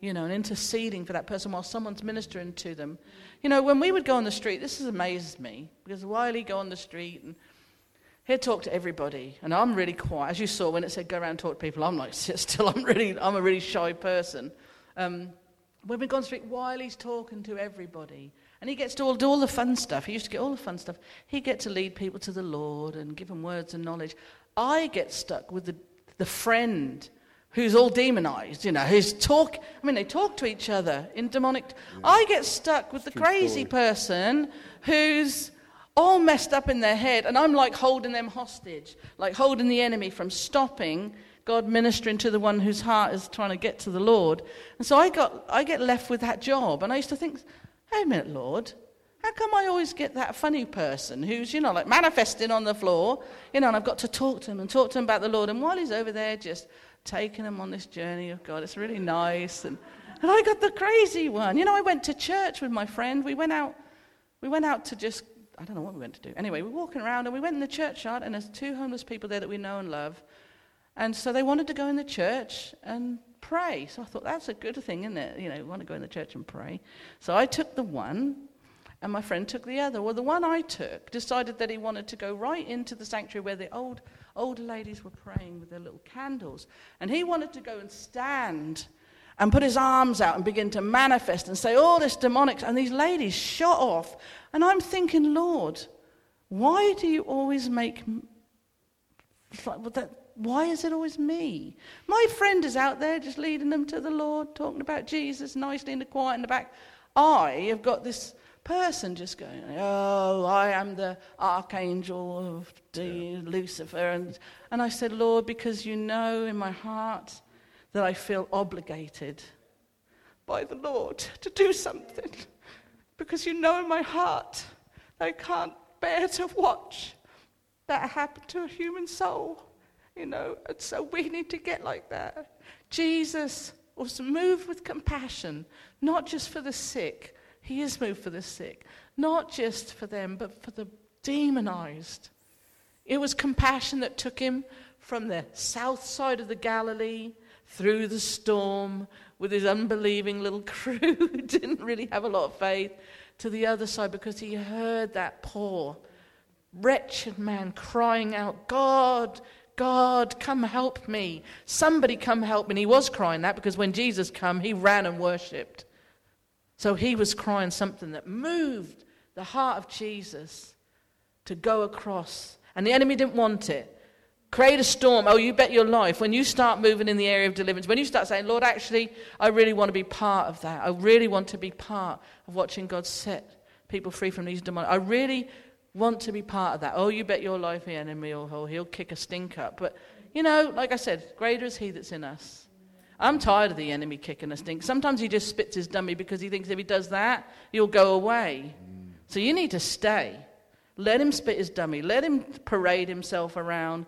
you know, and interceding for that person while someone's ministering to them. You know, when we would go on the street, this has amazed me, because Wiley go on the street and he'd talk to everybody, and I'm really quiet. As you saw, when it said go around and talk to people, I'm like, sit still, I'm really, I'm a really shy person. Um, when we go on the street, Wiley's talking to everybody. And he gets to all, do all the fun stuff. He used to get all the fun stuff. He gets to lead people to the Lord and give them words and knowledge. I get stuck with the, the friend who's all demonized, you know, who's talk. I mean, they talk to each other in demonic. Yeah. I get stuck with the Street crazy boy. person who's all messed up in their head, and I'm like holding them hostage, like holding the enemy from stopping God ministering to the one whose heart is trying to get to the Lord. And so I got, I get left with that job, and I used to think, hey, minute, Lord, how come I always get that funny person who's, you know, like manifesting on the floor, you know, and I've got to talk to him and talk to him about the Lord, and while he's over there just taking him on this journey of God, it's really nice, and, and I got the crazy one. You know, I went to church with my friend. We went out, we went out to just, I don't know what we went to do. Anyway, we were walking around, and we went in the churchyard, and there's two homeless people there that we know and love, and so they wanted to go in the church and pray. So I thought, that's a good thing, isn't it? You know, you want to go in the church and pray. So I took the one, and my friend took the other. Well, the one I took decided that he wanted to go right into the sanctuary where the old older ladies were praying with their little candles. And he wanted to go and stand and put his arms out and begin to manifest and say, oh, this demonic. And these ladies shot off. And I'm thinking, Lord, why do you always make... It's like, well, that... Why is it always me? My friend is out there just leading them to the Lord, talking about Jesus nicely in the quiet in the back. I have got this person just going, oh, I am the archangel of yeah. Lucifer. And, and I said, Lord, because you know in my heart that I feel obligated by the Lord to do something. Because you know in my heart that I can't bear to watch that happen to a human soul. You know, and so we need to get like that. Jesus was moved with compassion, not just for the sick. He is moved for the sick, not just for them, but for the demonized. It was compassion that took him from the south side of the Galilee through the storm with his unbelieving little crew who didn't really have a lot of faith to the other side, because he heard that poor, wretched man crying out, God, God, come help me. Somebody come help me. And he was crying that because when Jesus came, he ran and worshipped. So he was crying something that moved the heart of Jesus to go across. And the enemy didn't want it. Create a storm. Oh, you bet your life. When you start moving in the area of deliverance, when you start saying, Lord, actually, I really want to be part of that. I really want to be part of watching God set people free from these demons. I really... want to be part of that. Oh, you bet your life the enemy will, he'll kick a stink up. But, you know, like I said, greater is he that's in us. I'm tired of the enemy kicking a stink. Sometimes he just spits his dummy because he thinks if he does that, you'll go away. Mm. So you need to stay. Let him spit his dummy. Let him parade himself around.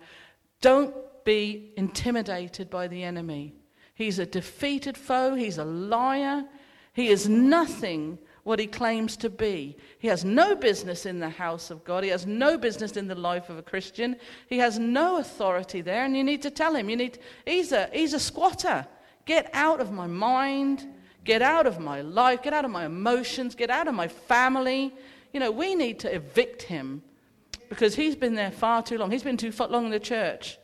Don't be intimidated by the enemy. He's a defeated foe. He's a liar. He is nothing what he claims to be. He has no business in the house of God. He has no business in the life of a Christian. He has no authority there, and you need to tell him. You need. He's a he's a squatter. Get out of my mind. Get out of my life. Get out of my emotions. Get out of my family. You know, we need to evict him because he's been there far too long. He's been too long in the church.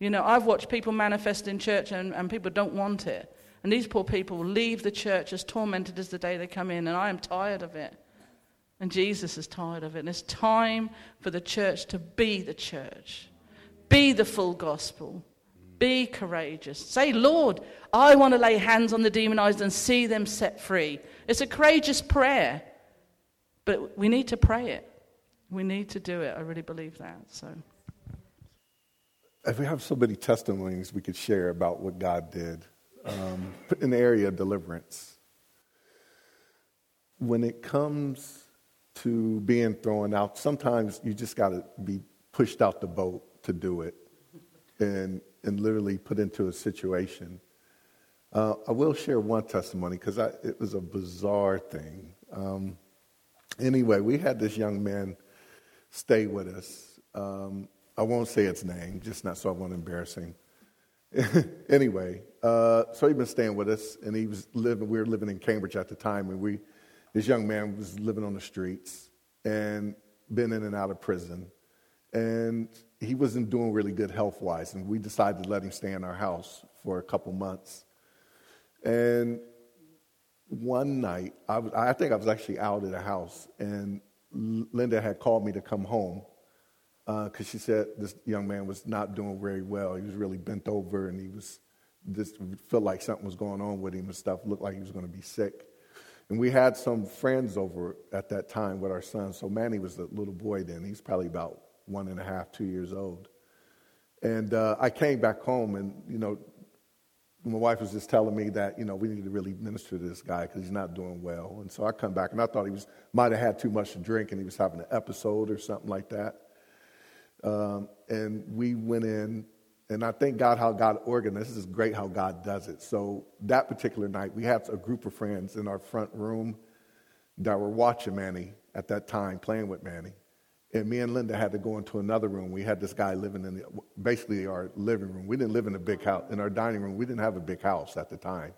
You know, I've watched people manifest in church, and, and people don't want it. And these poor people will leave the church as tormented as the day they come in. And I am tired of it. And Jesus is tired of it. And it's time for the church to be the church. Be the full gospel. Be courageous. Say, Lord, I want to lay hands on the demonized and see them set free. It's a courageous prayer. But we need to pray it. We need to do it. I really believe that. So, if we have so many testimonies we could share about what God did. Um, in the area of deliverance. when it comes to being thrown out, sometimes you just got to be pushed out the boat to do it and and literally put into a situation. Uh, I will share one testimony because it was a bizarre thing. Um, anyway, we had this young man stay with us. Um, I won't say its name, just not so I won't embarrass him. Anyway, uh, so he'd been staying with us, and he was living. We were living in Cambridge at the time, and we, this young man was living on the streets and been in and out of prison, and he wasn't doing really good health-wise, and we decided to let him stay in our house for a couple months. And one night, I, was, I think I was actually out at the house, and Lynda had called me to come home because uh, she said this young man was not doing very well. He was really bent over, and he was just felt like something was going on with him and stuff. Looked like he was going to be sick. And we had some friends over at that time with our son. So Manny was the little boy then. He's probably about one and a half, two years old. And uh, I came back home, and you know, my wife was just telling me that, you know, we need to really minister to this guy because he's not doing well. And so I come back, and I thought he was might have had too much to drink, and he was having an episode or something like that. Um, and we went in, and I thank God how God organized. This is great how God does it. So that particular night, we had a group of friends in our front room that were watching Manny at that time, playing with Manny. And me and Lynda had to go into another room. We had this guy living in the, basically our living room. We didn't live in a big house. In our dining room, we didn't have a big house at the time.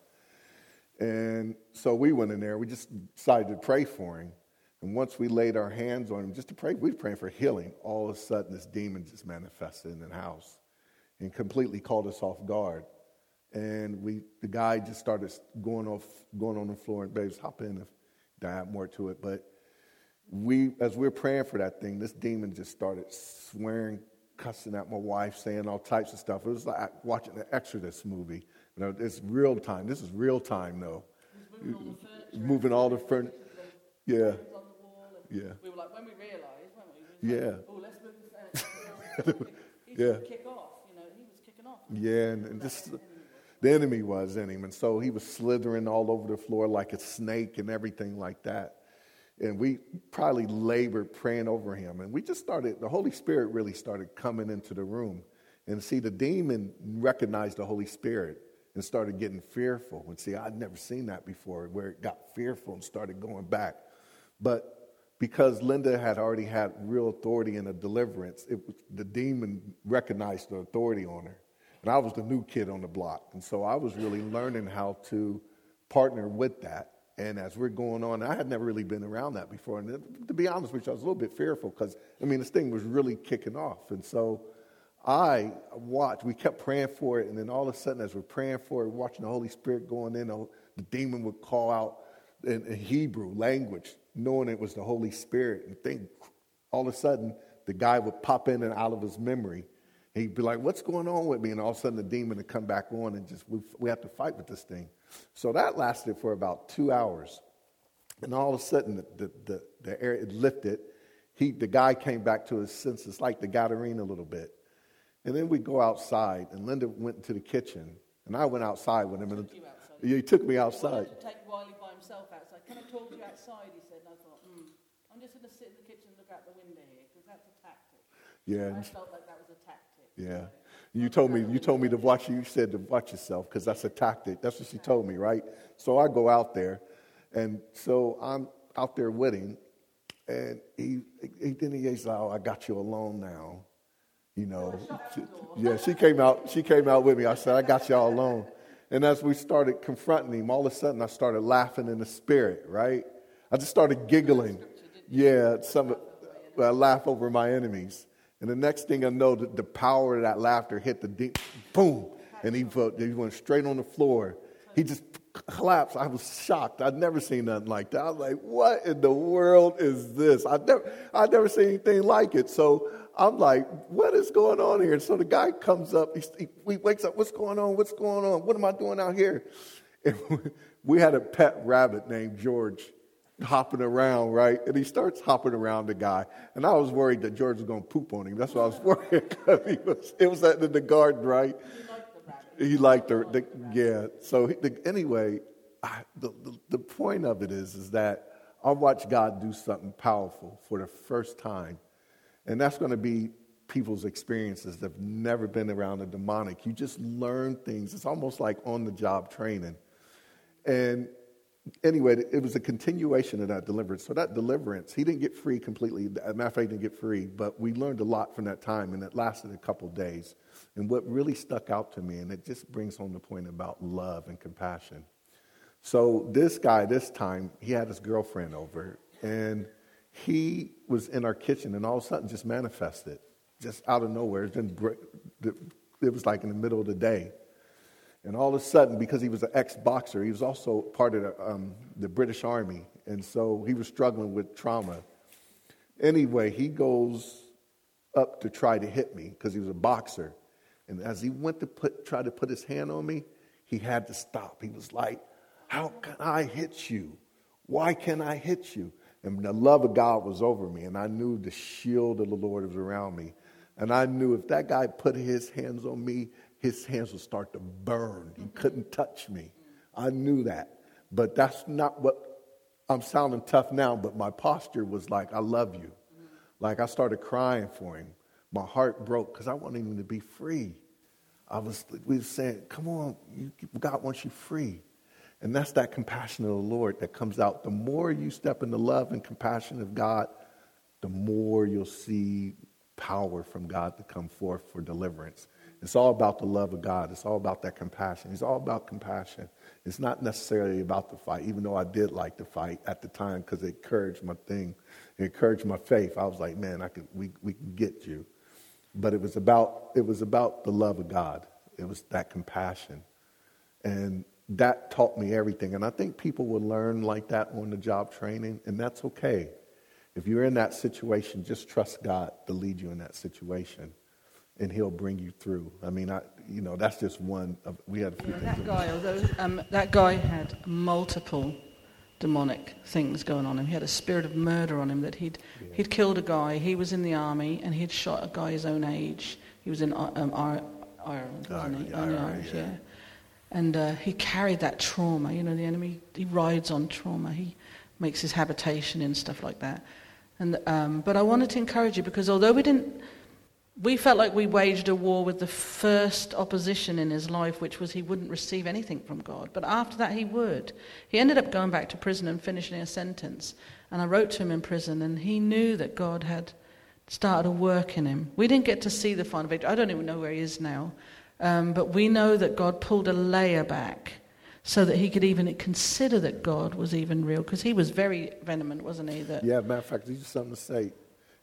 And so we went in there. We just decided to pray for him. And once we laid our hands on him just to pray, we were praying for healing. All of a sudden, this demon just manifested in the house and completely caught us off guard. And we, the guy just started going off, going on the floor, and babes, hop in if I have more to it, but we, as we're praying for that thing, this demon just started swearing, cussing at my wife, saying all types of stuff. It was like watching an Exodus movie. You know, it's real time. This is real time, though. Moving all the furniture. Yeah. Yeah. We were like, when we realized, weren't we? we yeah. Like, oh, let's move the furniture. He yeah. kick off. You know, he was kicking off. Yeah, and, and just the enemy was in him, and so he was slithering all over the floor like a snake and everything like that. And we probably labored praying over him. And we just started, the Holy Spirit really started coming into the room. And see, the demon recognized the Holy Spirit and started getting fearful. And see, I'd never seen that before, where it got fearful and started going back. But because Lynda had already had real authority in a deliverance, it, the demon recognized the authority on her. And I was the new kid on the block. And so I was really learning how to partner with that. And as we're going on, I had never really been around that before. And to be honest with you, I was a little bit fearful because, I mean, this thing was really kicking off. And so I watched. We kept praying for it. And then all of a sudden, as we're praying for it, watching the Holy Spirit going in, the demon would call out in Hebrew language, knowing it was the Holy Spirit. And think, all of a sudden, the guy would pop in and out of his memory. He'd be like, what's going on with me? And all of a sudden, the demon would come back on and just, we, we have to fight with this thing. So that lasted for about two hours. And all of a sudden, the, the, the, the air it lifted. He, the guy came back to his senses, like the Gadarene a little bit. And then we go outside, and Lynda went into the kitchen. And I went outside with him. And took you outside. He took me outside. He took Wiley by himself outside. Can I talk to you outside? He said, and I thought, mm, I'm just going to sit in the kitchen and look out the window here, because that's a tactic. Yeah. And I felt like that was a tactic. Yeah. You told me you told me to watch you said to watch yourself because that's a tactic. That's what she told me, right? So I go out there, and so I'm out there with him, and he, he then he's like, oh, I got you alone now. You know. Yeah, she came out, she came out with me. I said, I got you all alone. And as we started confronting him, all of a sudden I started laughing in the spirit, right? I just started giggling. Yeah, some I laugh over my enemies. And the next thing I know, the, the power of that laughter hit the deep, boom, and he, he went straight on the floor. He just collapsed. I was shocked. I'd never seen nothing like that. I was like, what in the world is this? I've never, I've never seen anything like it. So I'm like, what is going on here? And so the guy comes up. He, he wakes up. What's going on? What's going on? What am I doing out here? And we had a pet rabbit named George hopping around, right? And he starts hopping around the guy. And I was worried that George was going to poop on him. That's what I was worried because he was, it was in the garden, right? He liked the, the yeah. So he, the, anyway, I, the, the the point of it is, is that I watched God do something powerful for the first time. And that's going to be people's experiences that have never been around a demonic. You just learn things. It's almost like on-the-job training. And anyway, it was a continuation of that deliverance. So that deliverance, he didn't get free completely. As a matter of fact, he didn't get free, but we learned a lot from that time, and it lasted a couple days. And what really stuck out to me, and it just brings home the point about love and compassion. So this guy, this time, he had his girlfriend over, and he was in our kitchen, and all of a sudden just manifested, just out of nowhere. It's been, it was like in the middle of the day. And all of a sudden, because he was an ex-boxer, he was also part of the, um, the British Army. And so he was struggling with trauma. Anyway, he goes up to try to hit me because he was a boxer. And as he went to put, try to put his hand on me, he had to stop. He was like, how can I hit you? Why can't I hit you? And the love of God was over me. And I knew the shield of the Lord was around me. And I knew if that guy put his hands on me, his hands would start to burn. He couldn't touch me. I knew that. But that's not what, I'm sounding tough now, but my posture was like, I love you. Like I started crying for him. My heart broke because I wanted him to be free. I was, we were saying, come on, you, God wants you free. And that's that compassion of the Lord that comes out. The more you step into love and compassion of God, the more you'll see power from God to come forth for deliverance. It's all about the love of God. It's all about that compassion. It's all about compassion. It's not necessarily about the fight, even though I did like the fight at the time because it encouraged my thing. It encouraged my faith. I was like, man, I could, we, we can get you. But it was about it was about the love of God. It was that compassion. And that taught me everything. And I think people will learn like that on the job training, and that's okay. If you're in that situation, just trust God to lead you in that situation. And he'll bring you through. I mean, I, you know, that's just one. Of, we had a few yeah, things. That guy, those, um, that guy had multiple demonic things going on him. He had a spirit of murder on him. That he'd yeah. he'd killed a guy. He was in the army, and he'd shot a guy his own age. He was in um, Ireland, wasn't he? Only Irish, yeah. yeah. And uh, he carried that trauma. You know, the enemy. He rides on trauma. He makes his habitation in stuff like that. And um, but I wanted to encourage you because although we didn't. We felt like we waged a war with the first opposition in his life, which was he wouldn't receive anything from God. But after that, he would. He ended up going back to prison and finishing a sentence. And I wrote to him in prison, and he knew that God had started a work in him. We didn't get to see the final victory. I don't even know where he is now. Um, but we know that God pulled a layer back so that he could even consider that God was even real. Because he was very vehement, wasn't he? That yeah, matter of fact, there's something to say.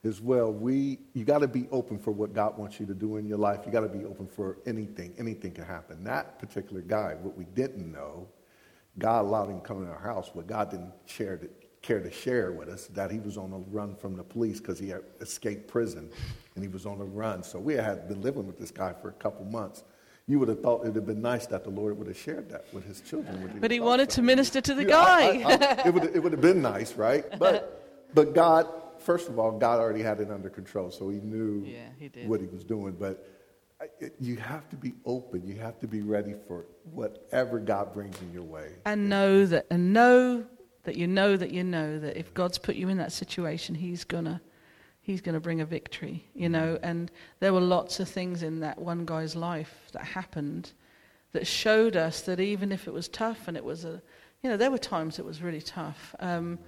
As well, we you got to be open for what God wants you to do in your life. You got to be open for anything. Anything can happen. That particular guy, what we didn't know, God allowed him to come in our house. What God didn't share to, care to share with us, that he was on a run from the police because he had escaped prison, and he was on a run. So we had been living with this guy for a couple months. You would have thought it would have been nice that the Lord would have shared that with his children. But he wanted to minister to the guy. I, I, I, it would it would have been nice, right? But but God. First of all, God already had it under control, so he knew yeah, he what he was doing. But it, you have to be open. You have to be ready for whatever God brings in your way. And know that, and know that you know that you know that if God's put you in that situation, He's gonna, He's gonna bring a victory. You know, and there were lots of things in that one guy's life that happened that showed us that even if it was tough, and it was a, you know, there were times it was really tough. Um,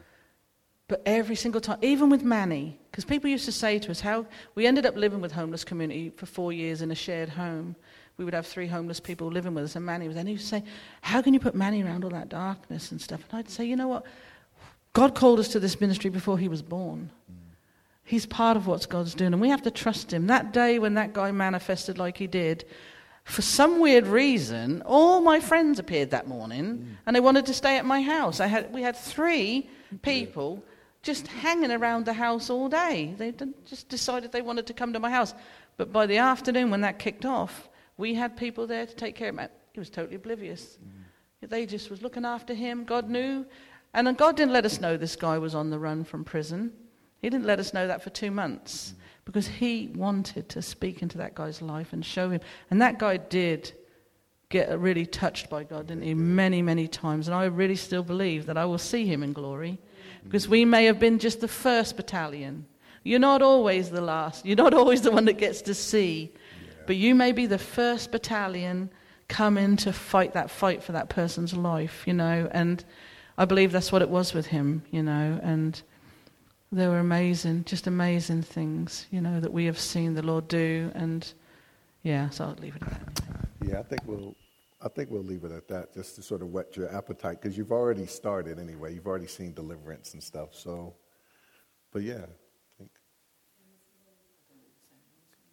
But every single time, even with Manny, because people used to say to us how we ended up living with homeless community for four years in a shared home. We would have three homeless people living with us, and Manny was there. And he would say, how can you put Manny around all that darkness and stuff? And I'd say, you know what? God called us to this ministry before he was born. He's part of what God's doing, and we have to trust him. That day when that guy manifested like he did, for some weird reason, all my friends appeared that morning, and they wanted to stay at my house. I had we had three people just hanging around the house all day. They just decided they wanted to come to my house. But by the afternoon, when that kicked off, we had people there to take care of him. He was totally oblivious. Mm. They just was looking after him. God knew. And then God didn't let us know this guy was on the run from prison. He didn't let us know that for two months mm. because he wanted to speak into that guy's life and show him. And that guy did get really touched by God, didn't he? Many, many times. And I really still believe that I will see him in glory. because we may have been just the first battalion. You're not always the last. You're not always the one that gets to see. Yeah. But you may be the first battalion come in to fight that fight for that person's life, you know. And I believe that's what it was with him, you know. And they were amazing, just amazing things, you know, that we have seen the Lord do. And, yeah, so I'll leave it at that. Yeah, I think we'll... I think we'll leave it at that, just to sort of whet your appetite, because you've already started anyway. You've already seen deliverance and stuff. So, but yeah, I think.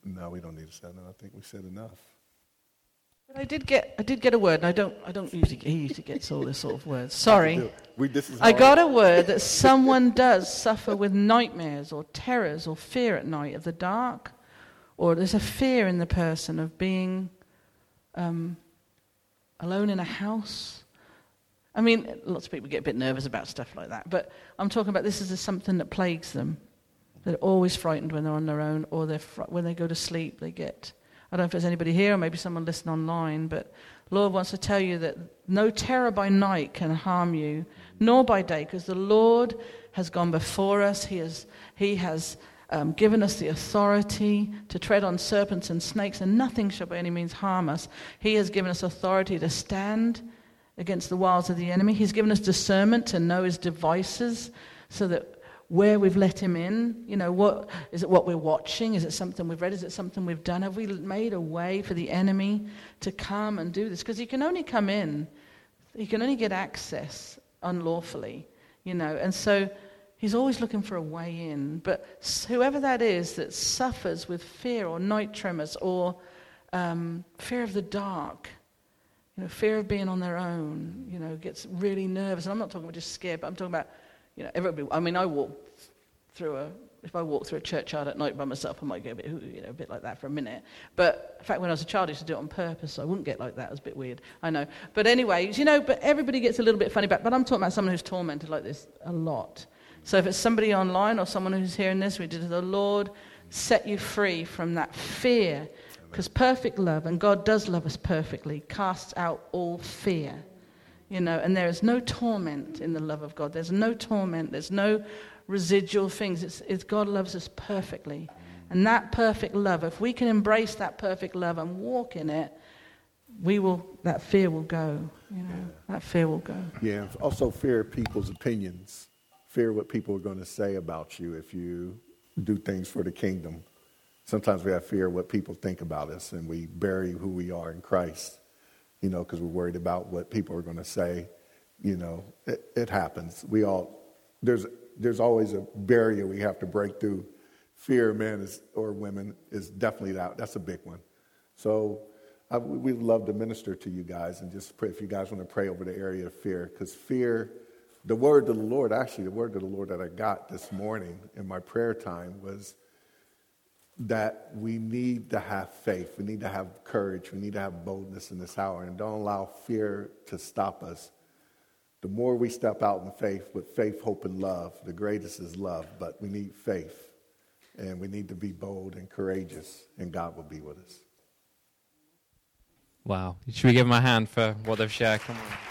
No, we don't need a sound. I think we said enough. But I did get, I did get a word, and I don't, I don't usually, he usually gets all this sort of words. Sorry, we, this is I got a word that someone does suffer with nightmares or terrors or fear at night of the dark, or there's a fear in the person of being. Um, Alone in a house. I mean, lots of people get a bit nervous about stuff like that, but I'm talking about this is something that plagues them. They're always frightened when they're on their own, or they're fr- when they go to sleep, they get... I don't know if there's anybody here, or maybe someone listening online, but Lord wants to tell you that no terror by night can harm you, nor by day, because the Lord has gone before us. He has, he has um, given us the authority to tread on serpents and snakes, and nothing shall by any means harm us. He has given us authority to stand against the wiles of the enemy. He's given us discernment to know his devices, so that where we've let him in, you know, what is it, what we're watching? Is it something we've read? Is it something we've done? Have we made a way for the enemy to come and do this? Because he can only come in, he can only get access unlawfully, you know, and so he's always looking for a way in. But whoever that is that suffers with fear or night tremors or um, fear of the dark, you know, fear of being on their own, you know, gets really nervous. And I'm not talking about just scared, but I'm talking about, you know, everybody. I mean, I walk through a, if I walk through a churchyard at night by myself, I might get a bit, you know, a bit like that for a minute. But in fact, when I was a child, I used to do it on purpose, so I wouldn't get like that. It was a bit weird, I know. But anyways, you know, but everybody gets a little bit funny back. But I'm talking about someone who's tormented like this a lot. So if it's somebody online or someone who's hearing this, we did the Lord set you free from that fear. Because perfect love, and God does love us perfectly, casts out all fear. You know, and there is no torment in the love of God. There's no torment. There's no residual things. It's, it's God loves us perfectly. And that perfect love, if we can embrace that perfect love and walk in it, we will, that fear will go. You know, yeah. That fear will go. Yeah, also fear of people's opinions. Fear what people are going to say about you if you do things for the kingdom. Sometimes we have fear what people think about us, and we bury who we are in Christ, you know, because we're worried about what people are going to say. You know, it, it happens. We all, there's there's always a barrier we have to break through. Fear, men is, or women, is definitely that. That's a big one. So I, we'd love to minister to you guys, and just pray if you guys want to pray over the area of fear, because fear... The word of the Lord, actually, the word of the Lord that I got this morning in my prayer time was that we need to have faith. We need to have courage. We need to have boldness in this hour, and don't allow fear to stop us. The more we step out in faith, with faith, hope, and love, the greatest is love, but we need faith, and we need to be bold and courageous, and God will be with us. Wow. Should we give them a hand for what they've shared? Come on.